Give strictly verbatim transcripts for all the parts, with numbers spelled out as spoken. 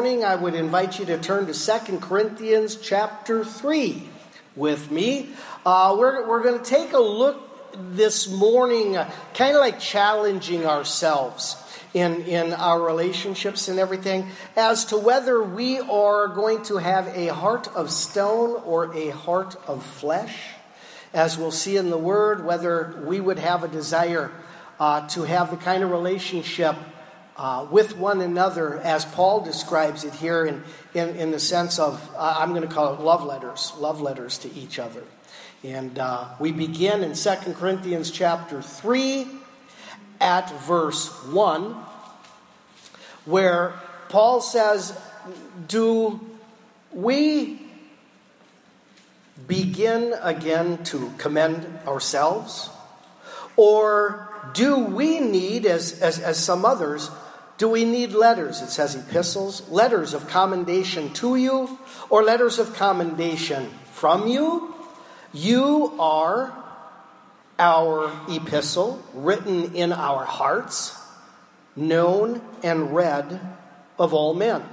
I would invite you to turn to Second Corinthians chapter three with me. Uh, we're we're going to take a look this morning, uh, kind of like challenging ourselves in, in our relationships and everything, as to whether we are going to have a heart of stone or a heart of flesh. As we'll see in the Word, whether we would have a desire uh, to have the kind of relationship Uh, with one another, as Paul describes it here in, in, in the sense of, uh, I'm going to call it love letters, love letters to each other. And uh, we begin in Second Corinthians chapter three at verse one, where Paul says, do we begin again to commend ourselves? Or do we need, as, as, as some others, do we need letters? It says epistles, letters of commendation to you, or letters of commendation from you. You are our epistle, written in our hearts, known and read of all men.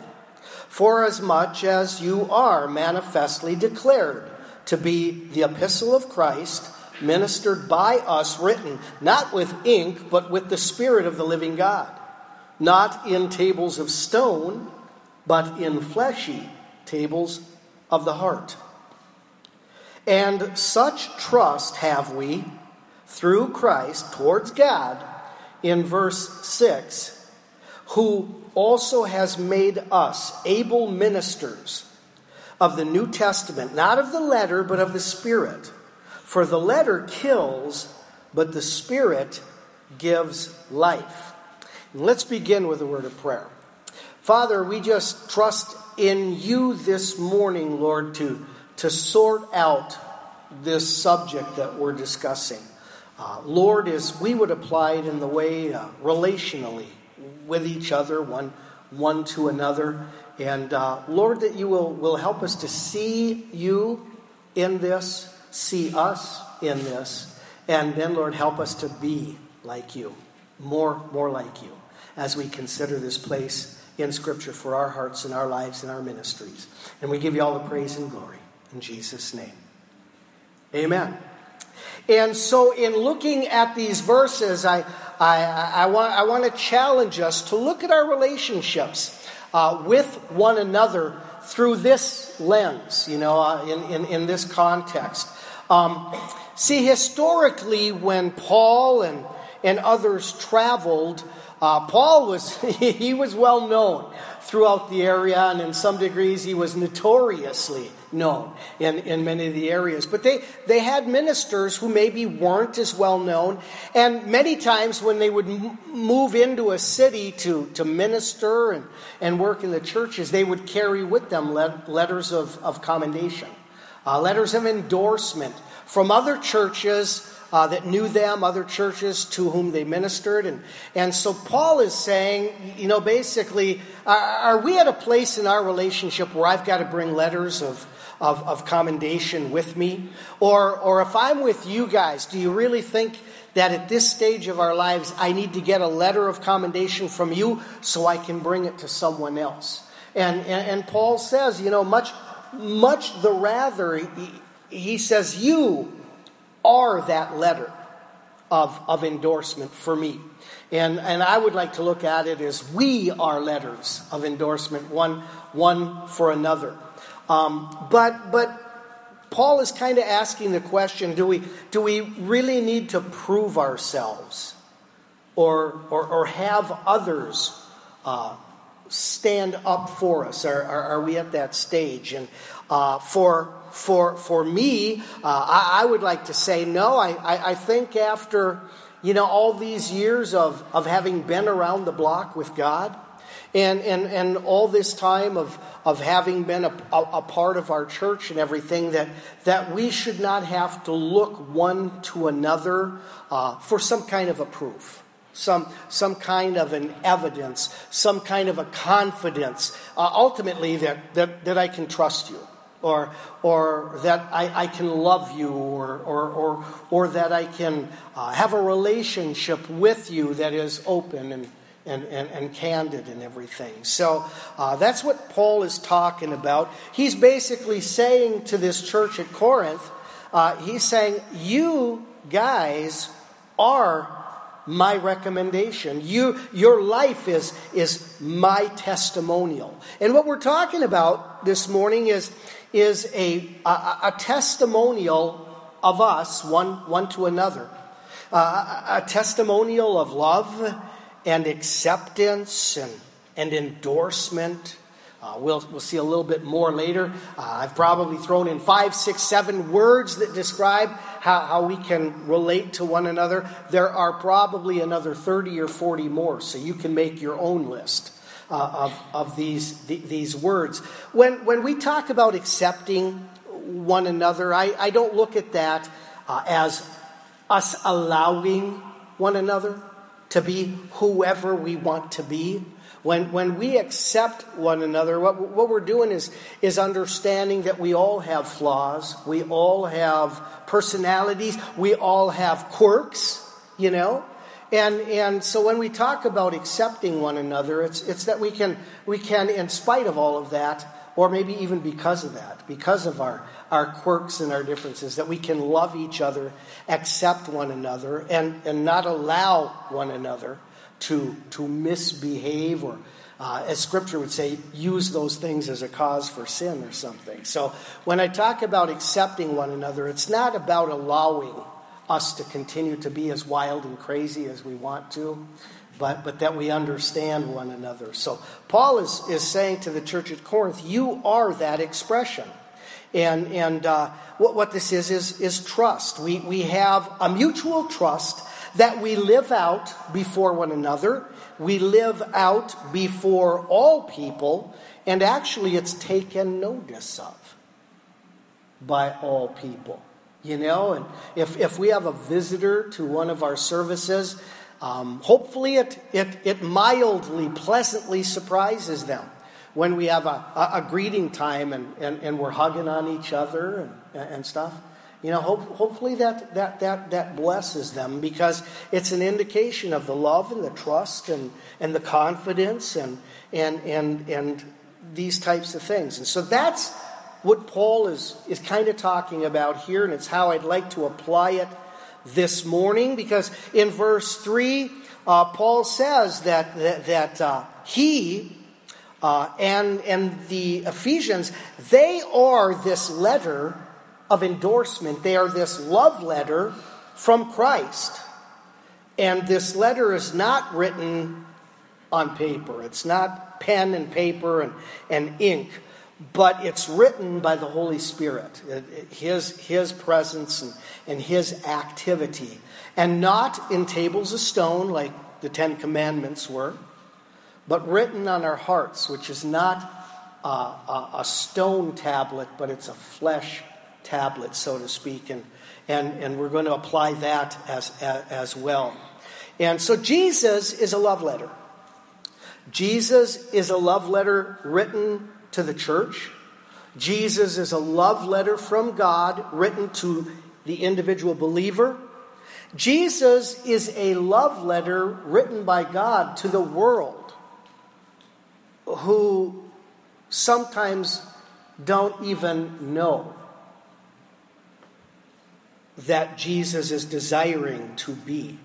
For as much as you are manifestly declared to be the epistle of Christ, ministered by us, written, not with ink, but with the Spirit of the living God. Not in tables of stone, but in fleshy tables of the heart. And such trust have we through Christ towards God, in verse six, who also has made us able ministers of the New Testament, not of the letter, but of the Spirit. For the letter kills, but the Spirit gives life. And let's begin with a word of prayer. Father, we just trust in you this morning, Lord, to, to sort out this subject that we're discussing. Uh, Lord, as we would apply it in the way uh, relationally with each other, one, one to another. And uh, Lord, that you will, will help us to see you in this, see us in this, and then, Lord, help us to be like you, more, more like you, as we consider this place in Scripture for our hearts and our lives and our ministries. And we give you all the praise and glory in Jesus' name. Amen. And so in looking at these verses, I, I, I, want, I want to challenge us to look at our relationships uh, with one another through this lens, you know, uh, in, in, in this context. Um, see, historically, when Paul and, and others traveled, uh, Paul was, he was well known throughout the area, and in some degrees he was notoriously known in, in many of the areas. But they, they had ministers who maybe weren't as well known, and many times when they would m- move into a city to, to minister and, and work in the churches, they would carry with them let, letters of, of commendation. Uh, letters of endorsement from other churches uh, that knew them, other churches to whom they ministered. And, and so Paul is saying, you know, basically, are, are we at a place in our relationship where I've got to bring letters of, of, of commendation with me? Or, or if I'm with you guys, do you really think that at this stage of our lives, I need to get a letter of commendation from you so I can bring it to someone else? And, and, and Paul says, you know, much... Much the rather, he, he says, you are that letter of, of endorsement for me. And and I would like to look at it as we are letters of endorsement, one one for another. Um, but but Paul is kind of asking the question, do we do we really need to prove ourselves or or, or have others uh stand up for us? Are, are, are we at that stage? And uh, for for for me, uh, I, I would like to say no. I, I, I think after you know all these years of, of having been around the block with God, and and, and all this time of of having been a, a, a part of our church and everything, that that we should not have to look one to another uh, for some kind of a proof. Some some kind of an evidence, some kind of a confidence, uh, ultimately that, that, that I can trust you, or or that I, I can love you, or or or, or that I can uh, have a relationship with you that is open and, and, and, and candid and everything. So uh, that's what Paul is talking about. He's basically saying to this church at Corinth, uh, he's saying, you guys are my recommendation. You, your life is, is my testimonial. And what we're talking about this morning is, is a, a, a testimonial of us, one, one to another. Uh, a testimonial of love and acceptance and, and endorsement. Uh, we'll, we'll see a little bit more later. Uh, I've probably thrown in five, six, seven words that describe how, how we can relate to one another. There are probably another thirty or forty more, so you can make your own list uh, of, of these the, these words. When, when we talk about accepting one another, I, I don't look at that uh, as us allowing one another to be whoever we want to be. When when we accept one another, what what we're doing is is understanding that we all have flaws, we all have personalities, we all have quirks, you know? And and so when we talk about accepting one another, it's it's that we can we can, in spite of all of that, or maybe even because of that, because of our, our quirks and our differences, that we can love each other, accept one another, and, and not allow one another to to misbehave or, uh, as Scripture would say, use those things as a cause for sin or something. So when I talk about accepting one another, it's not about allowing us to continue to be as wild and crazy as we want to, but but that we understand one another. So Paul is, is saying to the church at Corinth, you are that expression. And and uh, what, what this is is is trust. We we have a mutual trust that we live out before one another. We live out before all people. And actually it's taken notice of by all people. You know, and if, if we have a visitor to one of our services, um, hopefully it, it, it mildly, pleasantly surprises them when we have a, a, a greeting time and, and, and we're hugging on each other and, and stuff. You know, hope, hopefully that, that, that, that blesses them, because it's an indication of the love and the trust and, and the confidence and, and, and, and these types of things. And so that's what Paul is, is kind of talking about here, and it's how I'd like to apply it this morning, because in verse three, uh, Paul says that, that, that uh, he uh, and, and the Ephesians, they are this letter of endorsement. They are this love letter from Christ. And this letter is not written on paper. It's not pen and paper and, and ink, but it's written by the Holy Spirit, His, his presence and, and His activity, and not in tables of stone like the Ten Commandments were, but written on our hearts, which is not a, a, a stone tablet, but it's a flesh tablet, so to speak, and and and we're going to apply that as, as as well. And so Jesus is a love letter. Jesus is a love letter written to the church. Jesus is a love letter from God written to the individual believer. Jesus is a love letter written by God to the world, who sometimes don't even know that Jesus is desiring to be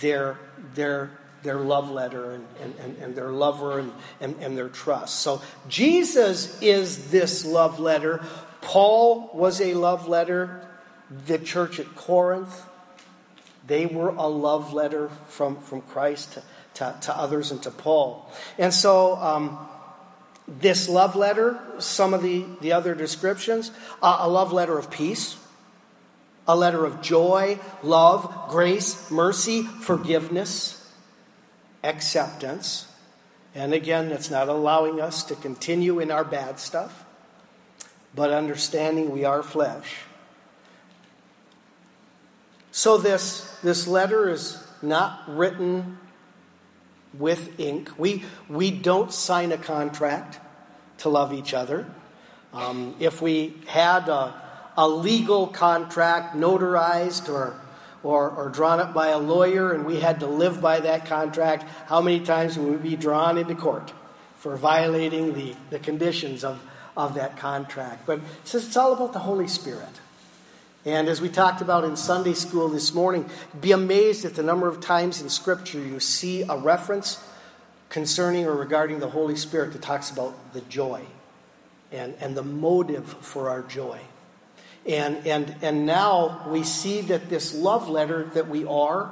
their, their, their love letter and, and, and their lover and, and, and their trust. So Jesus is this love letter. Paul was a love letter. The church at Corinth, they were a love letter from, from Christ to, to, to others and to Paul. And so um, this love letter, some of the, the other descriptions, uh, a love letter of peace, a letter of joy, love, grace, mercy, forgiveness, acceptance. And again, that's not allowing us to continue in our bad stuff, but understanding we are flesh. So this, this letter is not written with ink. We, we don't sign a contract to love each other. Um, if we had a A legal contract notarized or or, or drawn up by a lawyer, and we had to live by that contract, how many times would we be drawn into court for violating the, the conditions of, of that contract? But it's, it's all about the Holy Spirit. And as we talked about in Sunday school this morning, be amazed at the number of times in Scripture you see a reference concerning or regarding the Holy Spirit that talks about the joy and, and the motive for our joy. And, and, and now we see that this love letter that we are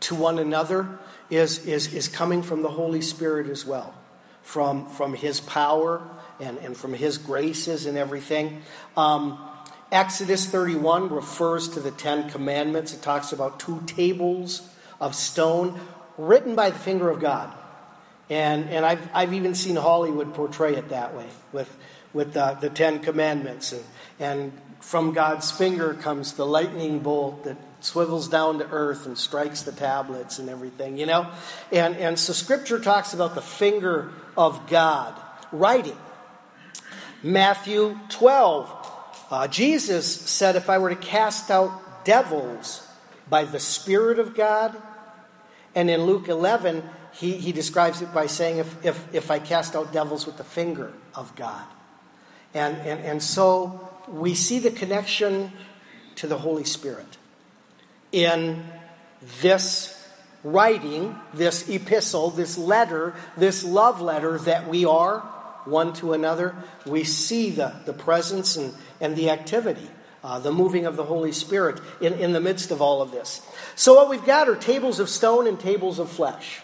to one another is, is, is coming from the Holy Spirit as well, from, from His power and, and from His graces and everything. Um Exodus thirty-one refers to the Ten Commandments. It talks about two tables of stone written by the finger of God. And and I've I've even seen Hollywood portray it that way with with uh, the Ten Commandments. And, and from God's finger comes the lightning bolt that swivels down to earth and strikes the tablets and everything, you know. And, and so Scripture talks about the finger of God writing. Matthew twelve. Uh, Jesus said, if I were to cast out devils by the Spirit of God, and in Luke eleven, he, he describes it by saying, if, if, if I cast out devils with the finger of God. And, and, and so we see the connection to the Holy Spirit in this writing, this epistle, this letter, this love letter that we are one to another. We see the, the presence and and the activity, uh, the moving of the Holy Spirit in, in the midst of all of this. So what we've got are tables of stone and tables of flesh.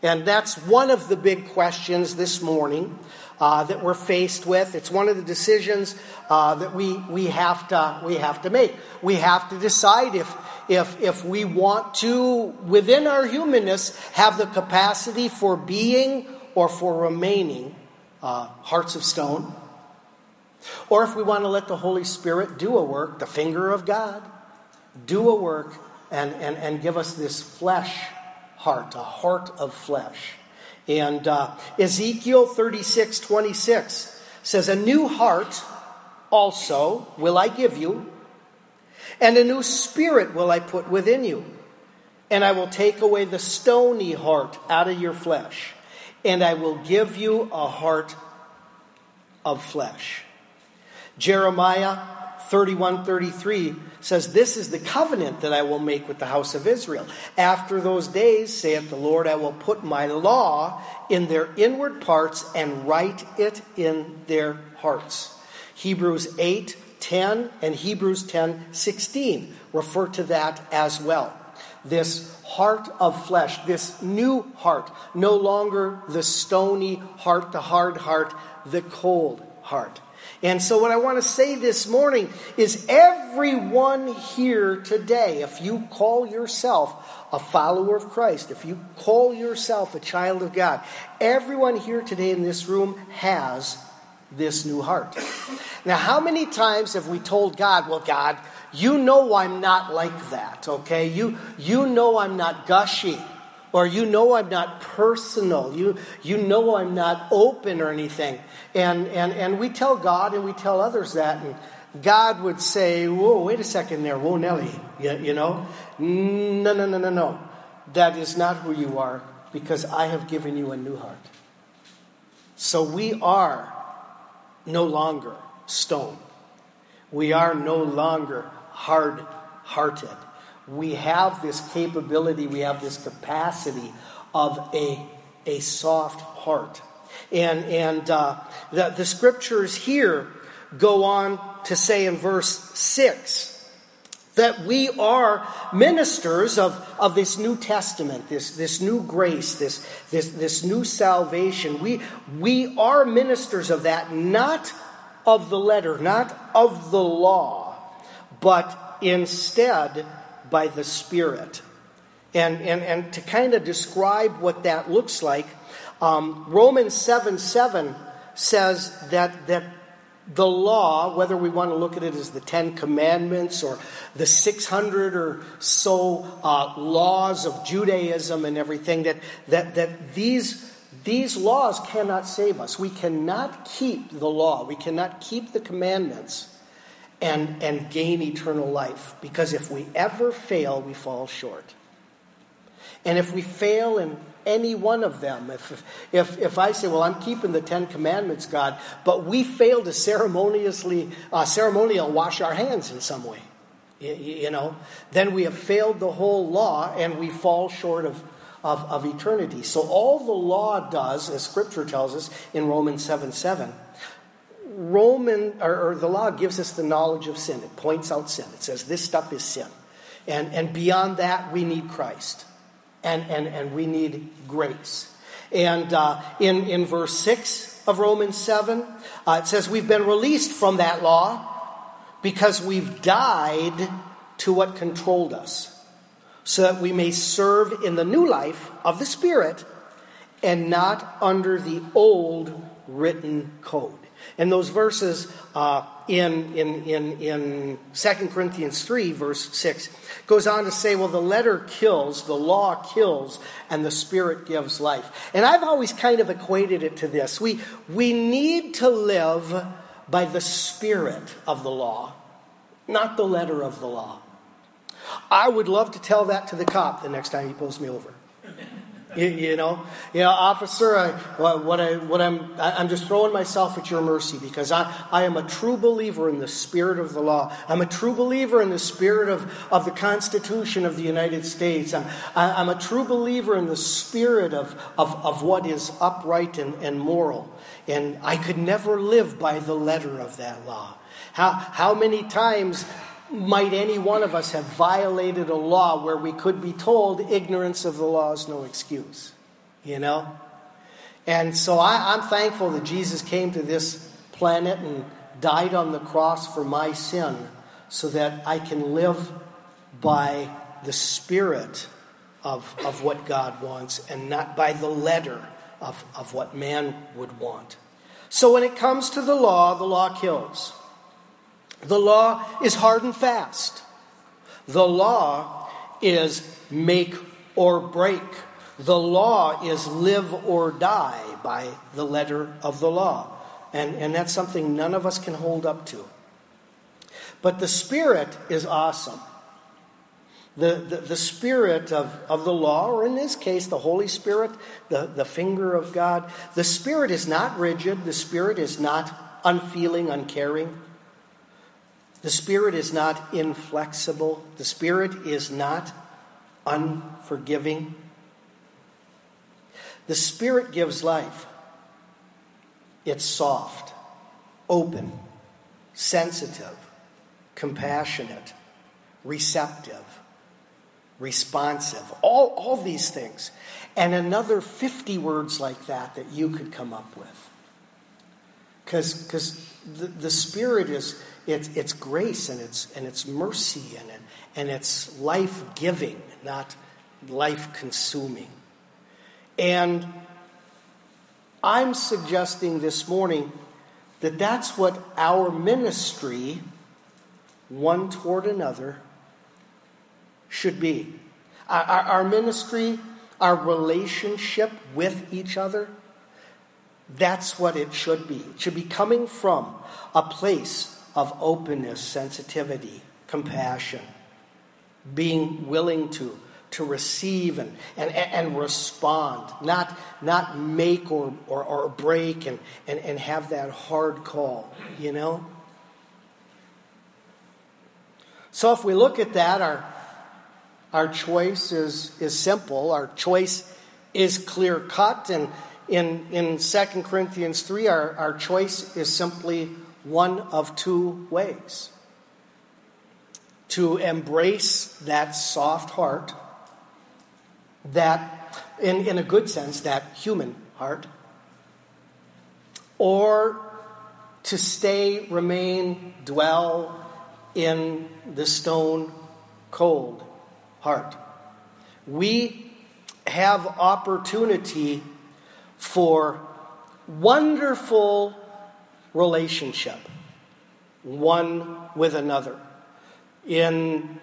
And that's one of the big questions this morning uh, that we're faced with. It's one of the decisions uh, that we we have to we have to make. We have to decide if if if we want to, within our humanness, have the capacity for being or for remaining uh, hearts of stone, or if we want to let the Holy Spirit do a work, the finger of God, do a work and, and, and give us this flesh heart, a heart of flesh. And uh, Ezekiel thirty-six twenty-six says, a new heart also will I give you, and a new spirit will I put within you. And I will take away the stony heart out of your flesh, and I will give you a heart of flesh. Jeremiah thirty-one thirty-three says, this is the covenant that I will make with the house of Israel. After those days, saith the Lord, I will put my law in their inward parts and write it in their hearts. Hebrews eight ten and Hebrews ten sixteen refer to that as well. This heart of flesh, this new heart, no longer the stony heart, the hard heart, the cold heart. And so what I want to say this morning is everyone here today, if you call yourself a follower of Christ, if you call yourself a child of God, everyone here today in this room has this new heart. Now, how many times have we told God, well, God, you know I'm not like that, okay? You you know I'm not gushy, or you know I'm not personal. You you know I'm not open or anything. And, and and we tell God and we tell others that, and God would say, whoa, wait a second there, whoa, Nelly, you, you know? No, no, no, no, no. That is not who you are, because I have given you a new heart. So we are no longer stone. We are no longer hard-hearted. We have this capability, we have this capacity of a, a soft heart. And and uh, the, the scriptures here go on to say in verse six that we are ministers of, of this New Testament, this, this new grace, this, this this new salvation. We we are ministers of that, not of the letter, not of the law, but instead by the Spirit. And and, and to kind of describe what that looks like, Um, Romans seven seven says that, that the law, whether we want to look at it as the Ten Commandments or the six hundred or so uh, laws of Judaism and everything, that, that, that these, these laws cannot save us. We cannot keep the law. We cannot keep the commandments and, and gain eternal life. Because if we ever fail, we fall short. And if we fail in any one of them, if, if, if I say, well, I'm keeping the Ten Commandments, God, but we fail to ceremoniously, uh, ceremonial wash our hands in some way, you, you know, then we have failed the whole law and we fall short of, of, of eternity. So all the law does, as Scripture tells us in Romans seven seven, Roman, or, or the law gives us the knowledge of sin. It points out sin. It says this stuff is sin. And, and beyond that, we need Christ. And, and, and we need grace. And uh, in, in verse six of Romans seven, uh, it says we've been released from that law because we've died to what controlled us, so that we may serve in the new life of the Spirit and not under the old written code. And those verses uh, in, in, in, in Second Corinthians three, verse six, goes on to say, well, the letter kills, the law kills, and the Spirit gives life. And I've always kind of equated it to this. We, we need to live by the Spirit of the law, not the letter of the law. I would love to tell that to the cop the next time he pulls me over. You, you know, you know, officer, I, what I, what I'm, I'm just throwing myself at your mercy because I, I am a true believer in the spirit of the law. I'm a true believer in the spirit of, of the Constitution of the United States. I'm, I'm a true believer in the spirit of, of, of what is upright and, and moral. And I could never live by the letter of that law. How, how many times might any one of us have violated a law where we could be told ignorance of the law is no excuse, you know? And so I, I'm thankful that Jesus came to this planet and died on the cross for my sin so that I can live by the spirit of, of what God wants and not by the letter of, of what man would want. So when it comes to the law, the law kills. The law is hard and fast. The law is make or break. The law is live or die by the letter of the law. And, and that's something none of us can hold up to. But the Spirit is awesome. The, the, the Spirit of, of the law, or in this case, the Holy Spirit, the, the finger of God, the Spirit is not rigid. The Spirit is not unfeeling, uncaring. The Spirit is not inflexible. The Spirit is not unforgiving. The Spirit gives life. It's soft, open, sensitive, compassionate, receptive, responsive. All, all these things. And another fifty words like that that you could come up with. Because the, the Spirit is... It's, it's grace and it's and it's mercy and it, and it's life giving, not life consuming. And I'm suggesting this morning that that's what our ministry, one toward another, should be. Our, our, our ministry, our relationship with each other. That's what it should be. It should be coming from a place of openness, sensitivity, compassion, being willing to, to receive and, and, and respond, not, not make or, or, or break and, and, and have that hard call, you know? So if we look at that, our, our choice is, is simple. Our choice is clear-cut. And in, in Second Corinthians three, our, our choice is simply one of two ways: to embrace that soft heart, that, in, in a good sense, that human heart, or to stay, remain, dwell in the stone cold heart. We have opportunity for wonderful relationship, one with another. In,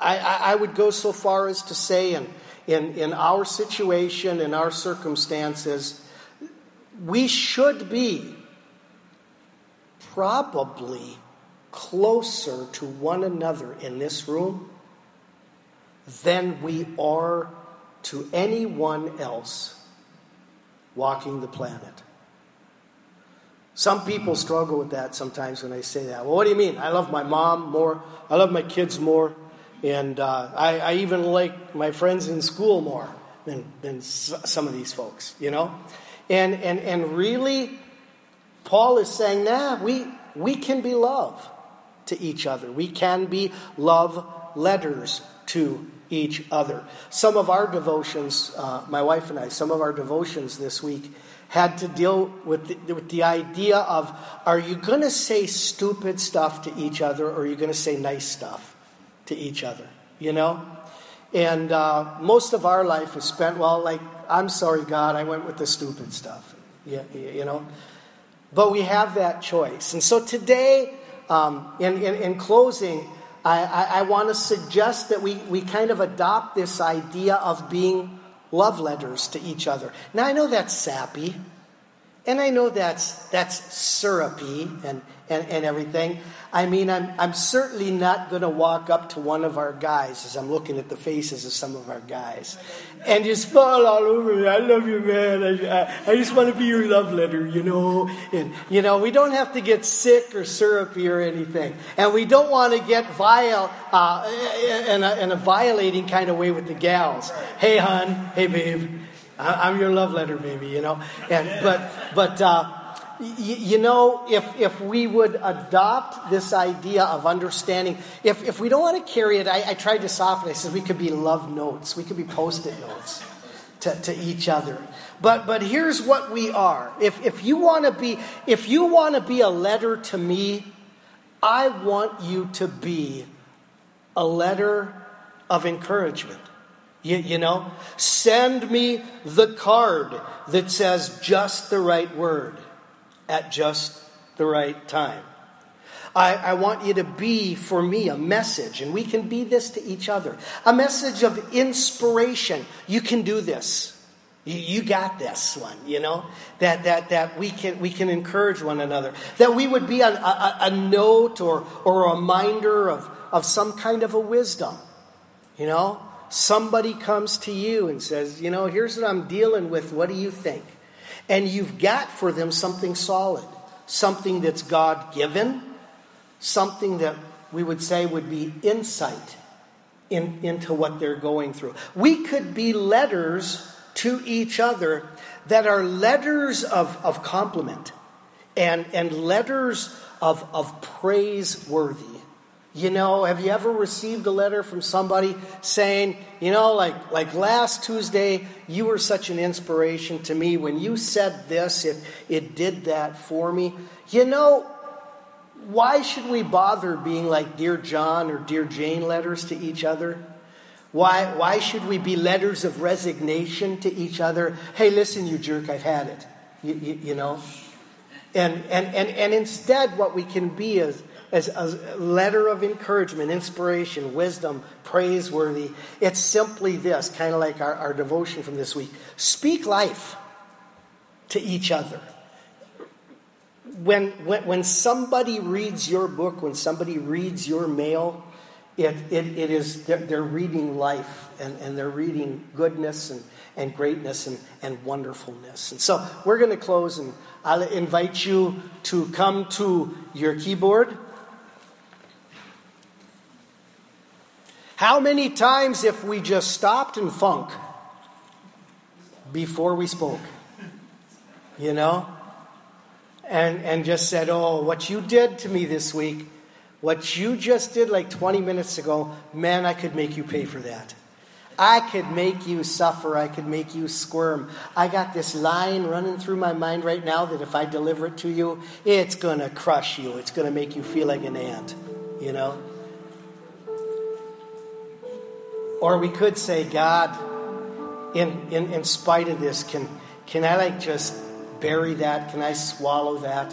I, I would go so far as to say, in, in, in our situation, in our circumstances, we should be probably closer to one another in this room than we are to anyone else walking the planet. Some people struggle with that sometimes when I say that. Well, what do you mean? I love my mom more. I love my kids more. And uh, I, I even like my friends in school more than, than some of these folks, you know? And and and really, Paul is saying, nah, we, we can be love to each other. We can be love letters to each other. Some of our devotions, uh, my wife and I, some of our devotions this week had to deal with the, with the idea of, are you going to say stupid stuff to each other, or are you going to say nice stuff to each other, you know? And uh, most of our life is spent, well, like, I'm sorry, God, I went with the stupid stuff, yeah, you know? But we have that choice. And so today, um, in, in, in closing, I, I, I want to suggest that we, we kind of adopt this idea of being love letters to each other. Now, I know that's sappy, and I know that's that's syrupy and, and, and everything. I mean, I'm I'm certainly not going to walk up to one of our guys, as I'm looking at the faces of some of our guys, and just fall all over me. I love you, man. I, I, I just want to be your love letter, you know. And, you know, we don't have to get sick or syrupy or anything. And we don't want to get vile uh, in, a, in a violating kind of way with the gals. Hey, hon. Hey, babe. I'm your love letter, baby, you know. And but but uh, y- you know, if if we would adopt this idea of understanding, if if we don't want to carry it, I, I tried to soften it. I said we could be love notes, we could be post-it notes to, to each other. But but here's what we are. If if you want to be if you want to be a letter to me, I want you to be a letter of encouragement. You, you know, send me the card that says just the right word at just the right time. I, I want you to be, for me, a message, and we can be this to each other. A message of inspiration. You can do this. You, you got this one, you know, that that that we can we can encourage one another. That we would be a, a, a note or, or a reminder of, of some kind of a wisdom, you know. Somebody comes to you and says, you know, here's what I'm dealing with. What do you think? And you've got for them something solid, something that's God-given, something that we would say would be insight in, into what they're going through. We could be letters to each other that are letters of, of compliment and, and letters of, of praiseworthy. You know, have you ever received a letter from somebody saying, you know, like like last Tuesday, you were such an inspiration to me. When you said this, it, it did that for me. You know, why should we bother being like Dear John or Dear Jane letters to each other? Why, why should we be letters of resignation to each other? Hey, listen, you jerk, I've had it, you, you, you know. And, and, and, and instead what we can be is, as a letter of encouragement, inspiration, wisdom, praiseworthy. It's simply this, kind of like our, our devotion from this week. Speak life to each other. When, when when somebody reads your book, when somebody reads your mail, it it, it is they're, they're reading life and, and they're reading goodness and, and greatness and, and wonderfulness. And so we're going to close, and I'll invite you to come to your keyboard. How many times if we just stopped and funk before we spoke, you know, and and just said, oh, what you did to me this week, what you just did like twenty minutes ago, man, I could make you pay for that. I could make you suffer. I could make you squirm. I got this line running through my mind right now that if I deliver it to you, it's going to crush you. It's going to make you feel like an ant, you know. Or we could say, God, in, in in spite of this, can can I like just bury that? Can I swallow that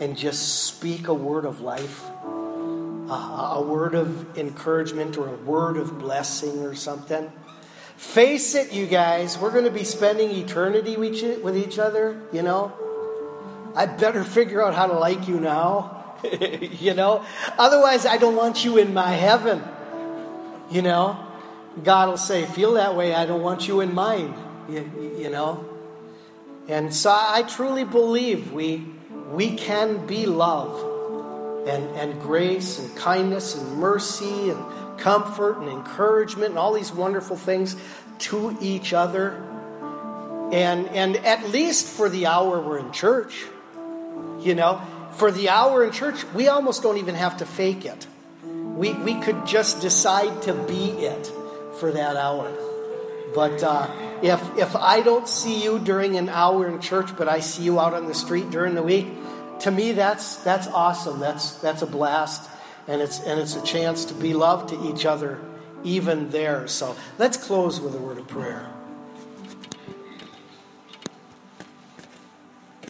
and just speak a word of life, a, a word of encouragement or a word of blessing or something? Face it, you guys, we're going to be spending eternity with each, with each other, you know. I better figure out how to like you now You know? Otherwise, I don't want you in my heaven. You know? God will say, feel that way. I don't want you in mine. You, you know? And so I truly believe we we can be love and, and grace and kindness and mercy and comfort and encouragement and all these wonderful things to each other. And and at least for the hour we're in church, you know, for the hour in church, we almost don't even have to fake it. We we could just decide to be it for that hour. But uh, if if I don't see you during an hour in church, but I see you out on the street during the week, to me that's that's awesome. That's that's a blast, and it's and it's a chance to be love to each other even there. So let's close with a word of prayer.